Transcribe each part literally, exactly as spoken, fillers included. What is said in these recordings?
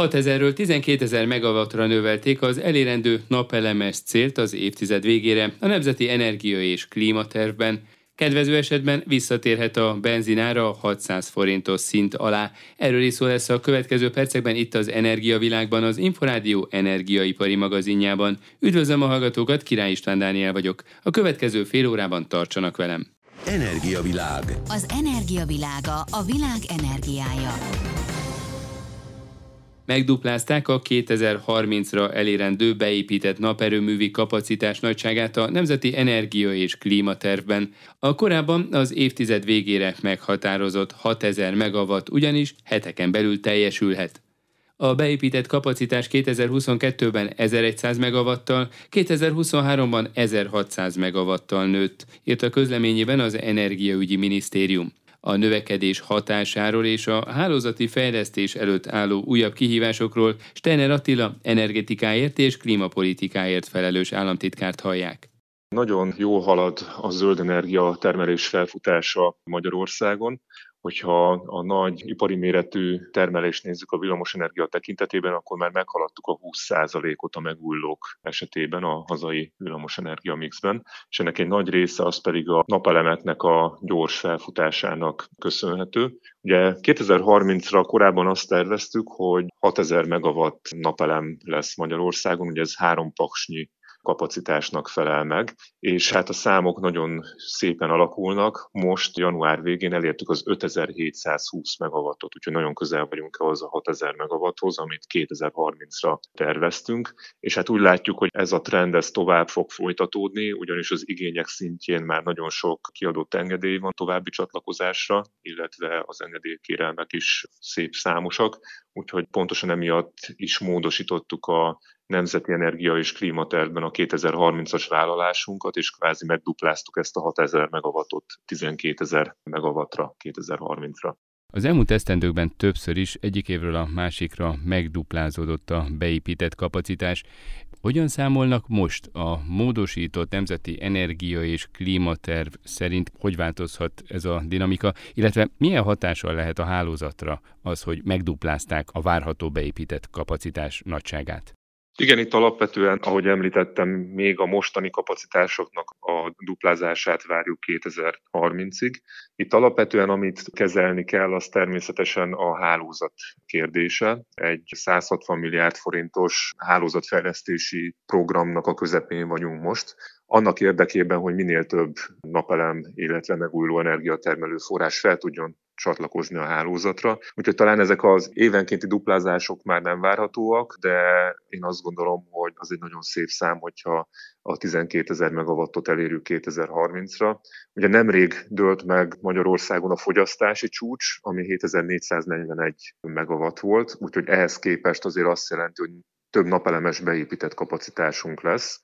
hatezerről tizenkétezer megawattra növelték az elérendő napelemes célt az évtized végére a Nemzeti Energia és Klímatervben. Kedvező esetben visszatérhet a benzinára hatszáz forintos szint alá. Erről is szó lesz a következő percekben itt az EnergiaVilágban, az Inforádió energiaipari magazinjában. Üdvözlöm a hallgatókat, Király István Dániel vagyok. A következő fél órában tartsanak velem. EnergiaVilág. Az EnergiaVilága a világ energiája. Megduplázták a kétezer-harmincra elérendő beépített naperőművi kapacitás nagyságát a Nemzeti Energia és Klímatervben. A korábban az évtized végére meghatározott hatezer megawatt ugyanis heteken belül teljesülhet. A beépített kapacitás kétezer-huszonkettőben ezerszáz megawattal, kétezer-huszonháromban ezerhatszáz megawattal nőtt, írt a közleményében az Energiaügyi Minisztérium. A növekedés hatásáról és a hálózati fejlesztés előtt álló újabb kihívásokról Steiner Attila energetikáért és klímapolitikáért felelős államtitkárt hallják. Nagyon jól halad a zöld energia termelés felfutása Magyarországon. Hogyha a nagy ipari méretű termelést nézzük a villamosenergia tekintetében, akkor már meghaladtuk a húsz százalékot a megújulók esetében a hazai villamosenergia mixben, és ennek egy nagy része az pedig a napelemeknek a gyors felfutásának köszönhető. Ugye kétezer-harmincra korábban azt terveztük, hogy hatezer megawatt napelem lesz Magyarországon, ugye ez három paksnyi kapacitásnak felel meg, és hát a számok nagyon szépen alakulnak. Most január végén elértük az ötezer-hétszázhúsz megawattot, úgyhogy nagyon közel vagyunk ahhoz a hatezer megawatthoz, amit kétezer-harmincra terveztünk, és hát úgy látjuk, hogy ez a trend ez tovább fog folytatódni, ugyanis az igények szintjén már nagyon sok kiadott engedély van további csatlakozásra, illetve az engedélykérelmek is szép számosak, úgyhogy pontosan emiatt is módosítottuk a Nemzeti Energia és Klímatervben a kétezer-harmincas vállalásunkat, és kvázi megdupláztuk ezt a hatezer megawattot tizenkétezer megawattra kétezer-harmincra. Az elmúlt esztendőkben többször is egyik évről a másikra megduplázódott a beépített kapacitás. Hogyan számolnak most a módosított Nemzeti Energia és Klímaterv szerint, hogy változhat ez a dinamika, illetve milyen hatással lehet a hálózatra az, hogy megduplázták a várható beépített kapacitás nagyságát? Igen, itt alapvetően, ahogy említettem, még a mostani kapacitásoknak a duplázását várjuk kétezer-harmincig. Itt alapvetően, amit kezelni kell, az természetesen a hálózat kérdése. Egy száz hatvan milliárd forintos hálózatfejlesztési programnak a közepén vagyunk most. Annak érdekében, hogy minél több napelem, illetve megújuló energiatermelő forrás fel tudjon csatlakozni a hálózatra. Úgyhogy talán ezek az évenkénti duplázások már nem várhatóak, de én azt gondolom, hogy az egy nagyon szép szám, hogyha a tizenkétezer megawattot elérjük kétezer-harmincra. Ugye nemrég dőlt meg Magyarországon a fogyasztási csúcs, ami hétezer-négyszáznegyvenegy megawatt volt, úgyhogy ehhez képest azért azt jelenti, hogy több napelemes beépített kapacitásunk lesz,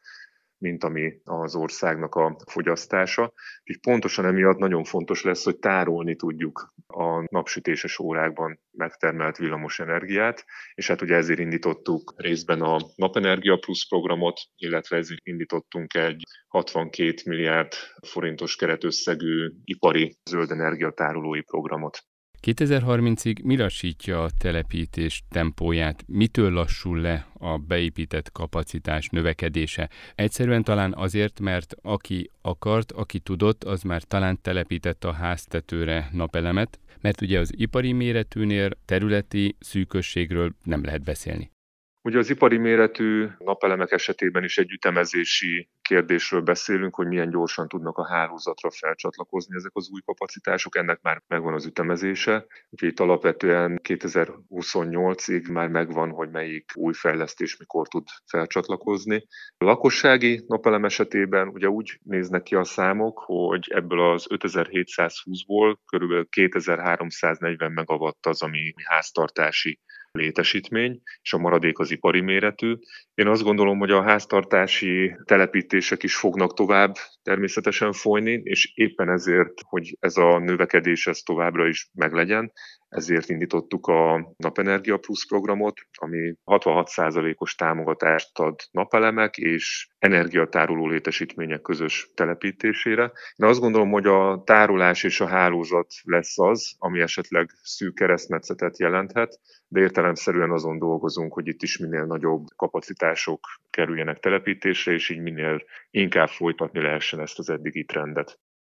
mint ami az országnak a fogyasztása. És pontosan emiatt nagyon fontos lesz, hogy tárolni tudjuk a napsütéses órákban megtermelt villamos energiát, és hát ugye ezért indítottuk részben a Napenergia Plusz programot, illetve ezért indítottunk egy hatvankét milliárd forintos keretösszegű ipari zöld energiatárolói programot. kétezer-harmincig mi lassítja a telepítés tempóját? Mitől lassul le a beépített kapacitás növekedése? Egyszerűen talán azért, mert aki akart, aki tudott, az már talán telepített a háztetőre napelemet, mert ugye az ipari méretűnél területi szűkösségről nem lehet beszélni. Ugye az ipari méretű napelemek esetében is egy ütemezési kérdésről beszélünk, hogy milyen gyorsan tudnak a hálózatra felcsatlakozni ezek az új kapacitások, ennek már megvan az ütemezése. Úgyhogy itt alapvetően kétezer-huszonnyolcig már megvan, hogy melyik új fejlesztés mikor tud felcsatlakozni. A lakossági napelem esetében ugye úgy néznek ki a számok, hogy ebből az ötezer-hétszázhúszból körülbelül kétezer-háromszáznegyven megawatt az, ami háztartási létesítmény, és a maradék az ipari méretű. Én azt gondolom, hogy a háztartási telepítések is fognak tovább természetesen folyni, és éppen ezért, hogy ez a növekedés ez továbbra is meglegyen, ezért indítottuk a Napenergia Plusz programot, ami hatvanhat százalékos támogatást ad napelemek és energiatároló létesítmények közös telepítésére. Én azt gondolom, hogy a tárolás és a hálózat lesz az, ami esetleg szűk keresztmetszetet jelenthet, de értelemszerűen azon dolgozunk, hogy itt is minél nagyobb kapacitások kerüljenek telepítésre, és így minél inkább folytatni lehessen ezt az eddigi trendet.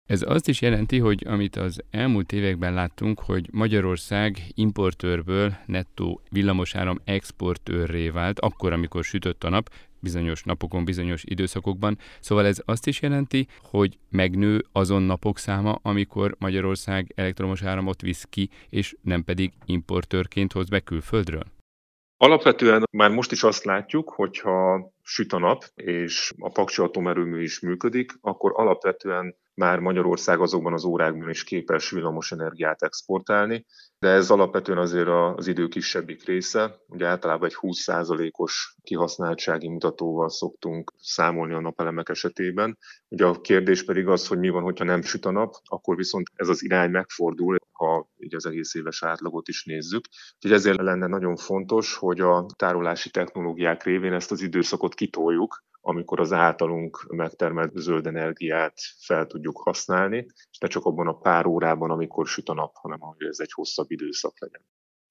Ez azt is jelenti, hogy amit az elmúlt években láttunk, hogy Magyarország importőrből nettó villamosáram exportőrré vált, akkor, amikor sütött a nap, bizonyos napokon, bizonyos időszakokban. Szóval ez azt is jelenti, hogy megnő azon napok száma, amikor Magyarország elektromos áramot visz ki, és nem pedig importőrként hoz be külföldről. Alapvetően már most is azt látjuk, hogyha süt a nap, és a paksi atomerőmű is működik, akkor alapvetően már Magyarország azokban az órákban is képes villamos energiát exportálni, de ez alapvetően azért az idő kisebbik része, ugye általában egy húsz százalékos kihasználtsági mutatóval szoktunk számolni a napelemek esetében. Ugye a kérdés pedig az, hogy mi van, hogyha nem süt a nap, akkor viszont ez az irány megfordul, ha így az egész éves átlagot is nézzük. Úgyhogy ezért lenne nagyon fontos, hogy a tárolási technológiák révén ezt az időszakot kitoljuk, amikor az általunk megtermelt zöld energiát fel tudjuk használni, és ne csak abban a pár órában, amikor süt a nap, hanem hogy ez egy hosszabb időszak legyen.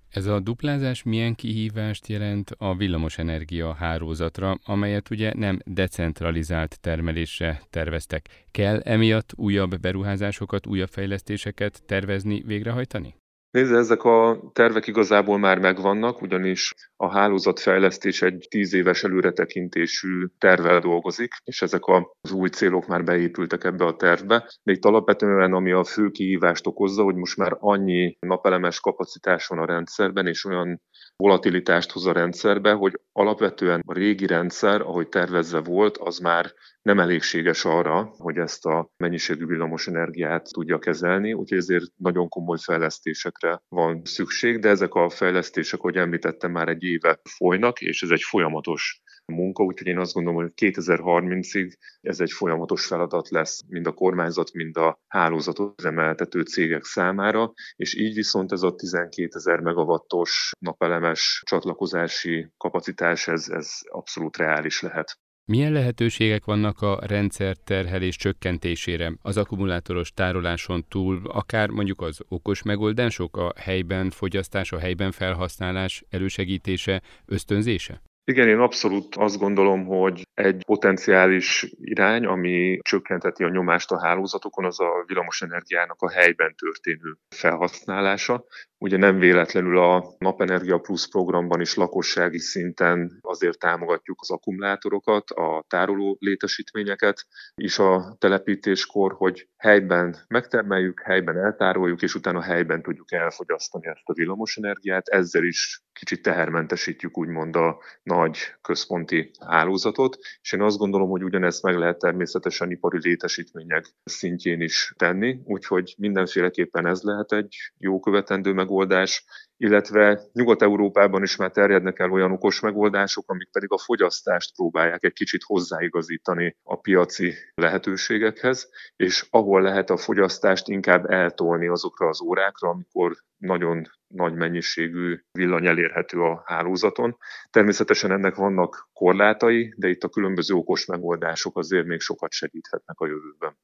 Ez a duplázás milyen kihívást jelent a villamosenergia hálózatra, amelyet ugye nem decentralizált termelésre terveztek? Kell emiatt újabb beruházásokat, újabb fejlesztéseket tervezni, végrehajtani? Nézd, ezek a tervek igazából már megvannak, ugyanis a hálózatfejlesztés egy tíz éves előretekintésű tervvel dolgozik, és ezek az új célok már beépültek ebbe a tervbe. De itt alapvetően, ami a fő kihívást okozza, hogy most már annyi napelemes kapacitás van a rendszerben, és olyan volatilitást hoz a rendszerbe, hogy alapvetően a régi rendszer, ahogy tervezve volt, az már nem elégséges arra, hogy ezt a mennyiségű villamos energiát tudja kezelni, úgyhogy ezért nagyon komoly fejlesztésekre van szükség, de ezek a fejlesztések, ahogy említettem, már egy éve folynak, és ez egy folyamatos munka, úgyhogy én azt gondolom, hogy kétezer-harmincig ez egy folyamatos feladat lesz mind a kormányzat, mind a hálózatot üzemeltető cégek számára, és így viszont ez a tizenkétezer megawattos napelemes csatlakozási kapacitás, ez, ez abszolút reális lehet. Milyen lehetőségek vannak a rendszerterhelés csökkentésére az akkumulátoros tároláson túl, akár mondjuk az okos megoldások, a helyben fogyasztás, a helyben felhasználás elősegítése, ösztönzése? Igen, én abszolút azt gondolom, hogy egy potenciális irány, ami csökkentheti a nyomást a hálózatokon, az a villamosenergiának a helyben történő felhasználása. Ugye nem véletlenül a Napenergia Plusz programban is lakossági szinten azért támogatjuk az akkumulátorokat, a tároló létesítményeket is a telepítéskor, hogy helyben megtermeljük, helyben eltároljuk, és utána helyben tudjuk elfogyasztani ezt a villamosenergiát. Ezzel is kicsit tehermentesítjük úgymond a nagy központi hálózatot, és én azt gondolom, hogy ugyanezt meg lehet természetesen ipari létesítmények szintjén is tenni, úgyhogy mindenféleképpen ez lehet egy jó követendő megoldás, illetve Nyugat-Európában is már terjednek el olyan okos megoldások, amik pedig a fogyasztást próbálják egy kicsit hozzáigazítani a piaci lehetőségekhez, és ahol lehet a fogyasztást inkább eltolni azokra az órákra, amikor nagyon nagy mennyiségű villany elérhető a hálózaton. Természetesen ennek vannak korlátai, de itt a különböző okos megoldások azért még sokat segíthetnek a jövőben.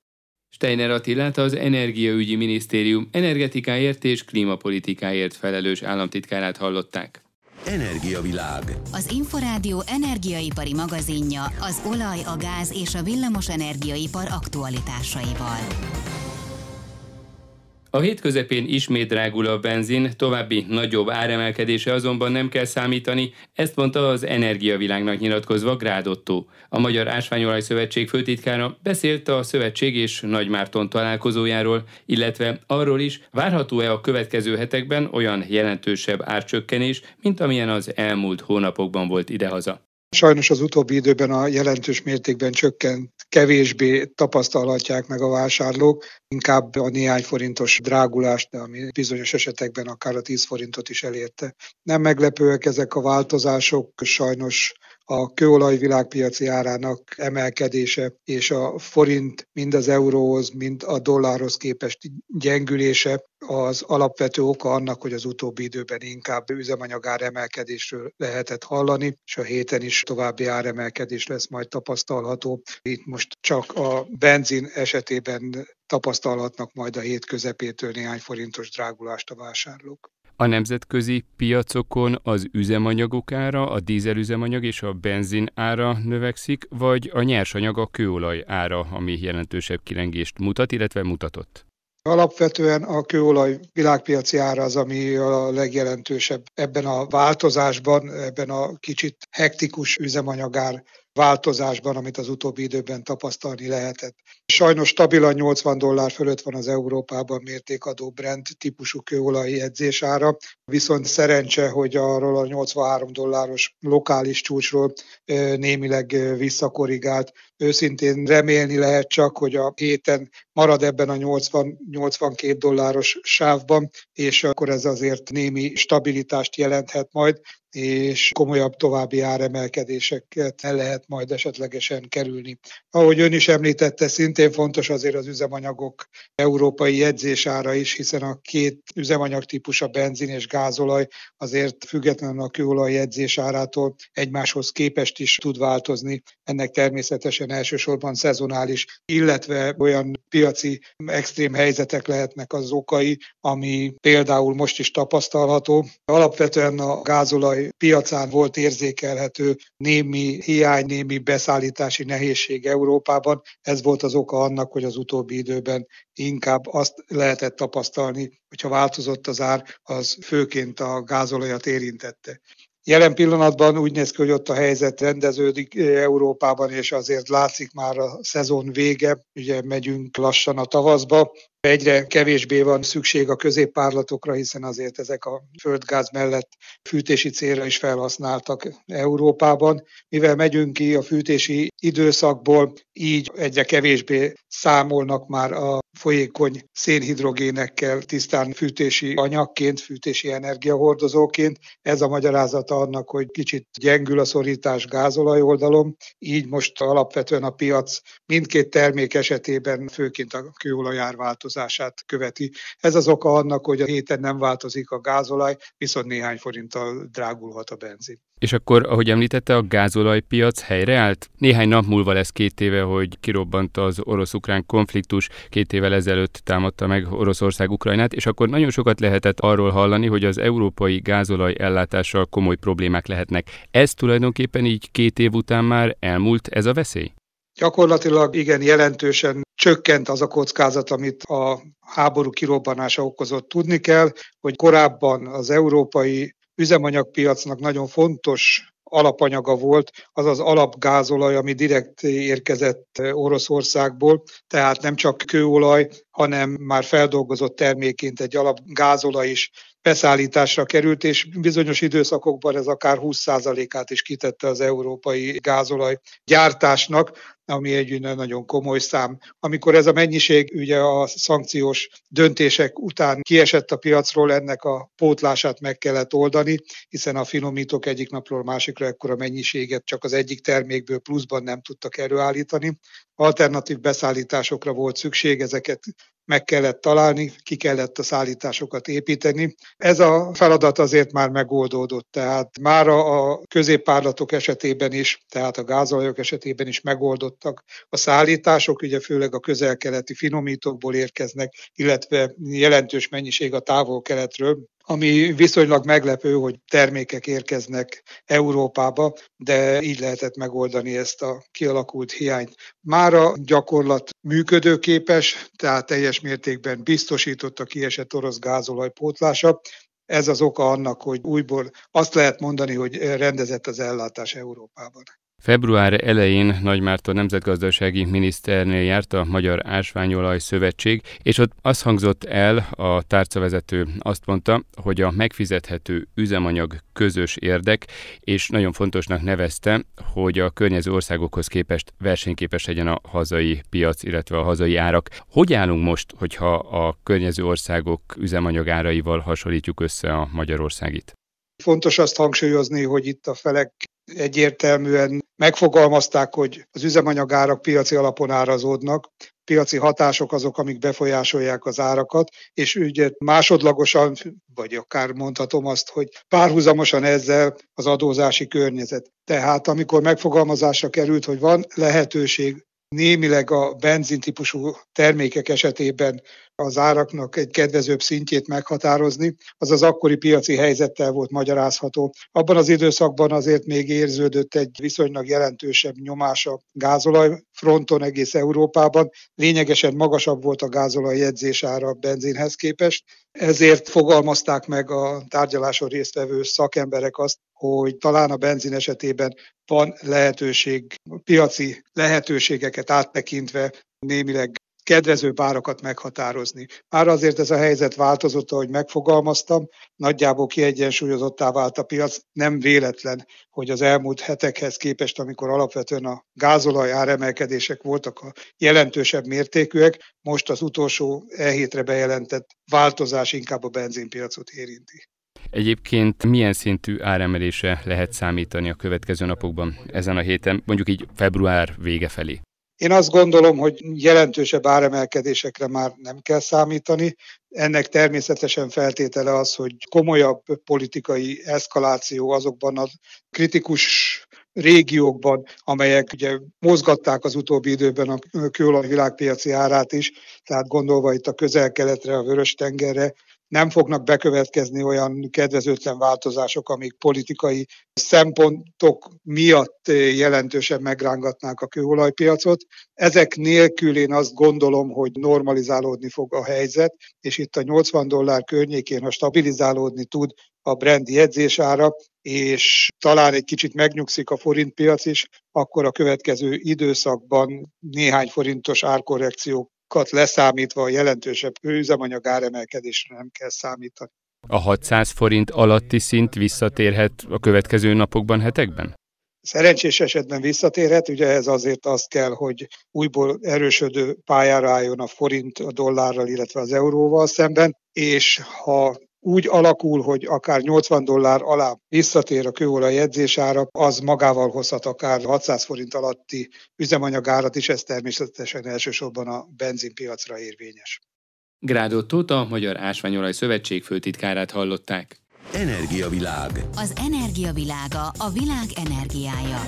Steiner Attilát, az Energiaügyi Minisztérium energetikáért és klímapolitikáért felelős államtitkárát hallották. EnergiaVilág. Az Inforádió energiaipari magazinja az olaj, a gáz és a villamos energiaipar aktualitásaival. A hét közepén ismét drágul a benzin, további nagyobb áremelkedése azonban nem kell számítani, ezt mondta az EnergiaVilágnak nyilatkozva Grád Ottó. A Magyar Ásványolajszövetség főtitkára beszélt a szövetség és Nagy Márton találkozójáról, illetve arról is, várható-e a következő hetekben olyan jelentősebb árcsökkenés, mint amilyen az elmúlt hónapokban volt idehaza. Sajnos az utóbbi időben a jelentős mértékben csökkent, kevésbé tapasztalhatják meg a vásárlók, inkább a néhány forintos drágulást, de ami bizonyos esetekben akár a tíz forintot is elérte. Nem meglepőek ezek a változások, sajnos a kőolaj világpiaci árának emelkedése és a forint mind az euróhoz, mind a dollárhoz képest gyengülése az alapvető oka annak, hogy az utóbbi időben inkább üzemanyagár emelkedésről lehetett hallani, és a héten is további áremelkedés lesz majd tapasztalható. Itt most csak a benzin esetében tapasztalhatnak majd a hét közepétől néhány forintos drágulást a vásárlók. A nemzetközi piacokon az üzemanyagok ára, a dízelüzemanyag és a benzin ára növekszik, vagy a nyersanyag, a kőolaj ára, ami jelentősebb kilengést mutat, illetve mutatott? Alapvetően a kőolaj világpiaci ára az, ami a legjelentősebb ebben a változásban, ebben a kicsit hektikus üzemanyagár változásban, amit az utóbbi időben tapasztalni lehetett. Sajnos stabilan nyolcvan dollár fölött van az Európában mértékadó Brent típusú kőolaj jegyzésára, viszont szerencse, hogy arról a nyolcvanhárom dolláros lokális csúcsról némileg visszakorrigált. Őszintén remélni lehet csak, hogy a héten marad ebben a nyolcvan-nyolcvankét dolláros sávban, és akkor ez azért némi stabilitást jelenthet majd, és komolyabb további áremelkedéseket el lehet majd esetlegesen kerülni. Ahogy ön is említette, szintén fontos azért az üzemanyagok európai jegyzésára is, hiszen a két üzemanyagtípus, a benzin és gázolaj, azért függetlenül a kőolaj jegyzésárától egymáshoz képest is tud változni. Ennek természetesen elsősorban szezonális, illetve olyan piaci extrém helyzetek lehetnek az okai, ami például most is tapasztalható. Alapvetően a gázolaj piacán volt érzékelhető némi hiány, némi beszállítási nehézség Európában. Ez volt az oka annak, hogy az utóbbi időben inkább azt lehetett tapasztalni, hogyha változott az ár, az főként a gázolajat érintette. Jelen pillanatban úgy néz ki, hogy ott a helyzet rendeződik Európában, és azért látszik már a szezon vége, ugye megyünk lassan a tavaszba. Egyre kevésbé van szükség a középpárlatokra, hiszen azért ezek a földgáz mellett fűtési célra is felhasználtak Európában. Mivel megyünk ki a fűtési időszakból, így egyre kevésbé számolnak már a folyékony szénhidrogénekkel tisztán fűtési anyagként, fűtési energiahordozóként. Ez a magyarázata annak, hogy kicsit gyengül a szorítás gázolaj oldalon. Így most alapvetően a piac mindkét termék esetében főként a kőolaj árváltozását követi. Ez az oka annak, hogy a héten nem változik a gázolaj, viszont néhány forinttal drágulhat a benzin. És akkor, ahogy említette, a gázolajpiac helyreállt? Néhány nap múlva lesz két éve, hogy kirobbant az orosz-ukrán konfliktus, két évvel ezelőtt támadta meg Oroszország Ukrajnát, és akkor nagyon sokat lehetett arról hallani, hogy az európai gázolaj ellátással komoly problémák lehetnek. Ez tulajdonképpen így két év után már elmúlt ez a veszély? Gyakorlatilag igen, jelentősen csökkent az a kockázat, amit a háború kirobbanása okozott. Tudni kell, hogy korábban az európai üzemanyagpiacnak nagyon fontos alapanyaga volt, az az alapgázolaj, ami direkt érkezett Oroszországból, tehát nem csak kőolaj, hanem már feldolgozott termékként egy alapgázolaj is beszállításra került, és bizonyos időszakokban ez akár húsz százalékát is kitette az európai gázolaj gyártásnak, ami egy nagyon komoly szám. Amikor ez a mennyiség ugye a szankciós döntések után kiesett a piacról, ennek a pótlását meg kellett oldani, hiszen a finomítók egyik napról másikra ekkora mennyiséget csak az egyik termékből pluszban nem tudtak előállítani. Alternatív beszállításokra volt szükség, ezeket meg kellett találni, ki kellett a szállításokat építeni. Ez a feladat azért már megoldódott, tehát mára a középpárlatok esetében is, tehát a gázolajok esetében is megoldottak a szállítások, ugye főleg a közel-keleti finomítókból érkeznek, illetve jelentős mennyiség a távol-keletről, ami viszonylag meglepő, hogy termékek érkeznek Európába, de így lehetett megoldani ezt a kialakult hiányt. Mára gyakorlat működőképes, tehát teljes mértékben biztosított a kiesett orosz gázolaj pótlása. Ez az oka annak, hogy újból azt lehet mondani, hogy rendezett az ellátás Európában. Február elején Nagy Márton nemzetgazdasági miniszternél járt a Magyar Ásványolajszövetség, és ott az hangzott el, a tárcavezető azt mondta, hogy a megfizethető üzemanyag közös érdek, és nagyon fontosnak nevezte, hogy a környező országokhoz képest versenyképes legyen a hazai piac, illetve a hazai árak. Hogy állunk most, hogyha a környező országok üzemanyag áraival hasonlítjuk össze a magyarországit? Fontos azt hangsúlyozni, hogy itt a felek egyértelműen megfogalmazták, hogy az üzemanyagárak piaci alapon árazódnak, piaci hatások azok, amik befolyásolják az árakat, és ugye másodlagosan, vagy akár mondhatom azt, hogy párhuzamosan ezzel az adózási környezet. Tehát amikor megfogalmazásra került, hogy van lehetőség némileg a benzintípusú termékek esetében az áraknak egy kedvezőbb szintjét meghatározni, az az akkori piaci helyzettel volt magyarázható. Abban az időszakban azért még érződött egy viszonylag jelentősebb nyomás a gázolaj fronton egész Európában. Lényegesen magasabb volt a gázolaj jegyzésára a benzinhez képest, ezért fogalmazták meg a tárgyaláson résztvevő szakemberek azt, hogy talán a benzin esetében van lehetőség, piaci lehetőségeket áttekintve némileg kedvező árakat meghatározni. Már azért ez a helyzet változott, ahogy megfogalmaztam, nagyjából kiegyensúlyozottá vált a piac, nem véletlen, hogy az elmúlt hetekhez képest, amikor alapvetően a gázolaj áremelkedések voltak a jelentősebb mértékűek, most az utolsó e hétre bejelentett változás inkább a benzinpiacot érinti. Egyébként milyen szintű áremelése lehet számítani a következő napokban, ezen a héten, mondjuk így február vége felé? Én azt gondolom, hogy jelentősebb áremelkedésekre már nem kell számítani. Ennek természetesen feltétele az, hogy komolyabb politikai eszkaláció azokban a kritikus régiókban, amelyek ugye mozgatták az utóbbi időben a kőolaj világpiaci árát is, tehát gondolva itt a Közel-Keletre, a Vörös-tengerre, nem fognak bekövetkezni olyan kedvezőtlen változások, amik politikai szempontok miatt jelentősen megrángatnák a kőolajpiacot. Ezek nélkül én azt gondolom, hogy normalizálódni fog a helyzet, és itt a nyolcvan dollár környékén, ha stabilizálódni tud a Brent jegyzésára, és talán egy kicsit megnyugszik a forintpiac is, akkor a következő időszakban néhány forintos árkorrekciók leszámítva a jelentősebb üzemanyag áremelkedésre nem kell számítani. A hatszáz forint alatti szint visszatérhet a következő napokban, hetekben? Szerencsés esetben visszatérhet, ugye ez azért azt kell, hogy újból erősödő pályára álljon a forint a dollárral, illetve az euróval szemben, és ha úgy alakul, hogy akár nyolcvan dollár alá visszatér a kőolaj jegyzésára, az magával hozhat akár hatszáz forint alatti üzemanyagárat is, ez természetesen elsősorban a benzinpiacra érvényes. Grád Ottót, a Magyar Ásványolajszövetség főtitkárát hallották. EnergiaVilág. Az energiavilága a világ energiája.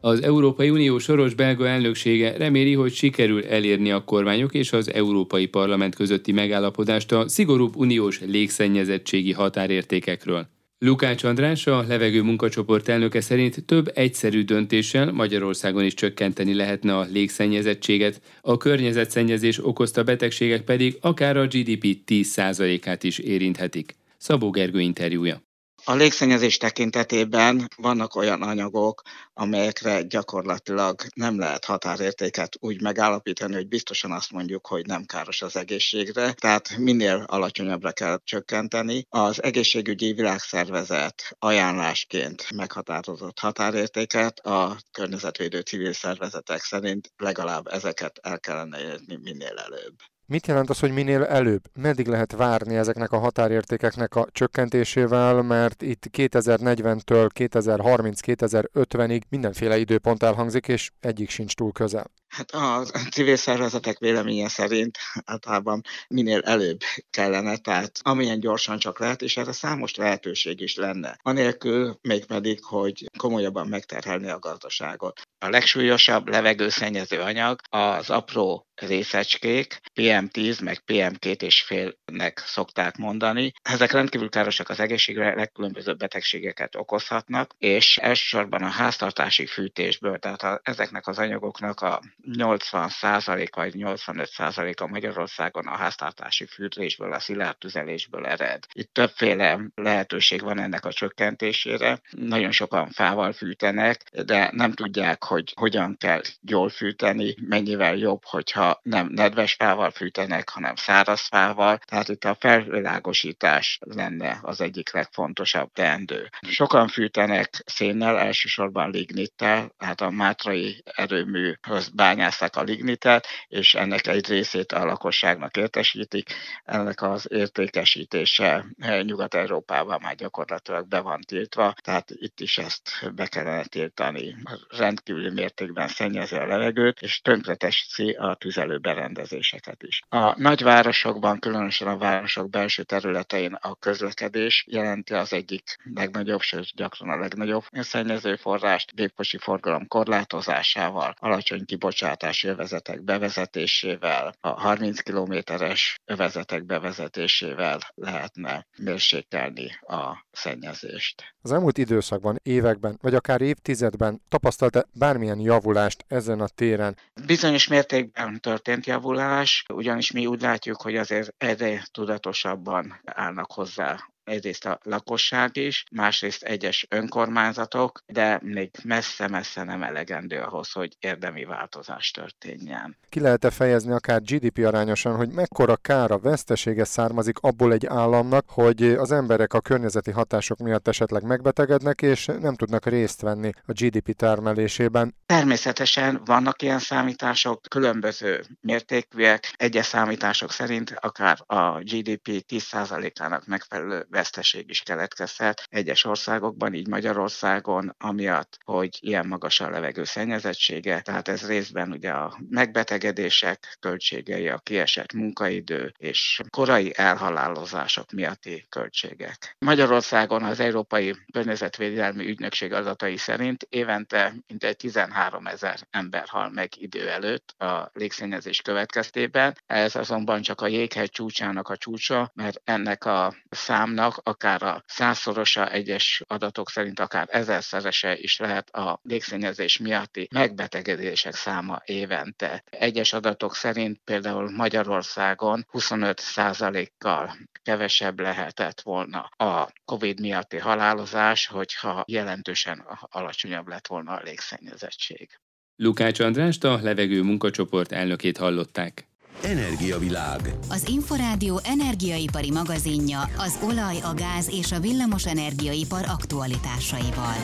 Az Európai Unió soros belga elnöksége reméli, hogy sikerül elérni a kormányok és az Európai Parlament közötti megállapodást a szigorúbb uniós légszennyezettségi határértékekről. Lukács András, a levegő munkacsoport elnöke szerint több egyszerű döntéssel Magyarországon is csökkenteni lehetne a légszennyezettséget, a környezetszennyezés okozta betegségek pedig akár a gé dé pé tíz százalékát is érinthetik. Szabó Gergő interjúja. A légszennyezés tekintetében vannak olyan anyagok, amelyekre gyakorlatilag nem lehet határértéket úgy megállapítani, hogy biztosan azt mondjuk, hogy nem káros az egészségre, tehát minél alacsonyabbra kell csökkenteni. Az egészségügyi világszervezet ajánlásként meghatározott határértéket a környezetvédő civil szervezetek szerint legalább ezeket el kellene érni minél előbb. Mit jelent az, hogy minél előbb? Meddig lehet várni ezeknek a határértékeknek a csökkentésével, mert itt kétezer-negyventől kétezer-harminc kétezer-ötvenig mindenféle időpont elhangzik, és egyik sincs túl közel. Hát a civil szervezetek véleménye szerint általában minél előbb kellene, tehát amilyen gyorsan csak lehet, és erre számos lehetőség is lenne. Anélkül mégpedig, hogy komolyabban megterhelni a gazdaságot. A legsúlyosabb levegőszennyező anyag az apró részecskék, pé em tíz meg pé em kettő egész ötnek szokták mondani. Ezek rendkívül károsak az egészségre, legkülönbözőbb betegségeket okozhatnak, és elsősorban a háztartási fűtésből, tehát a, ezeknek az anyagoknak a nyolcvan százalék vagy nyolcvanöt százaléka Magyarországon a háztartási fűtésből, a szilárd tüzelésből ered. Itt többféle lehetőség van ennek a csökkentésére. Nagyon sokan fával fűtenek, de nem tudják, hogy hogyan kell jól fűteni, mennyivel jobb, hogyha nem nedves fával fűtenek, hanem száraz fával. Tehát itt a felvilágosítás lenne az egyik legfontosabb teendő. Sokan fűtenek szénnel, elsősorban lignittel, tehát a Mátrai erőmű közben bányásszák a lignitet, és ennek egy részét a lakosságnak értesítik. Ennek az értékesítése Nyugat-Európában már gyakorlatilag be van tiltva, tehát itt is ezt be kellene tiltani. Rendkívüli mértékben szennyezi a levegőt, és tönkreteszi a tüzelőberendezéseket is. A nagyvárosokban, különösen a városok belső területein a közlekedés jelenti az egyik legnagyobb, sőt gyakran a legnagyobb szennyezőforrást, gépkocsi forgalom korlátozásával, alacsony kibocsátási övezetek bevezetésével, a harminc kilométeres övezetek bevezetésével lehetne mérsékelni a szennyezést. Az elmúlt időszakban, években, vagy akár évtizedben tapasztalta bármilyen javulást ezen a téren? Bizonyos mértékben történt javulás, ugyanis mi úgy látjuk, hogy azért egyre tudatosabban állnak hozzá. Egyrészt a lakosság is, másrészt egyes önkormányzatok, de még messze-messze nem elegendő ahhoz, hogy érdemi változás történjen. Ki lehet-e fejezni akár gé dé pé arányosan, hogy mekkora kára, vesztesége származik abból egy államnak, hogy az emberek a környezeti hatások miatt esetleg megbetegednek, és nem tudnak részt venni a gé dé pé termelésében? Természetesen vannak ilyen számítások, különböző mértékűek. Egyes számítások szerint akár a gé dé pé tíz százalékának megfelelő veszteség is keletkezhet egyes országokban, így Magyarországon, amiatt, hogy ilyen magas a levegő szennyezettsége, tehát ez részben ugye a megbetegedések költségei, a kiesett munkaidő és korai elhalálozások miatti költségek. Magyarországon az Európai Környezetvédelmi Ügynökség adatai szerint évente mintegy tizenhárom ezer ember hal meg idő előtt a légszennyezés következtében. Ez azonban csak a jéghegy csúcsának a csúcsa, mert ennek a szám akár a százszorosa, egyes adatok szerint akár ezerszerese is lehet a légszennyezés miatti megbetegedések száma évente. Egyes adatok szerint például Magyarországon huszonöt százalékkal kevesebb lehetett volna a Covid miatti halálozás, hogyha jelentősen alacsonyabb lett volna a légszennyezettség. Lukács Andrást, a levegő munkacsoport elnökét hallották. EnergiaVilág. Az Inforádió energiaipari magazinja az olaj, a gáz és a villamos energiaipar aktualitásaival.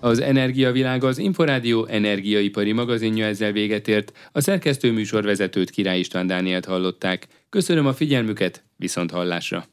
Az EnergiaVilág, az Inforádió energiaipari magazinja ezzel véget ért. A szerkesztő műsorvezetőt, Király István Dánielt hallották. Köszönöm a figyelmüket, viszont hallásra!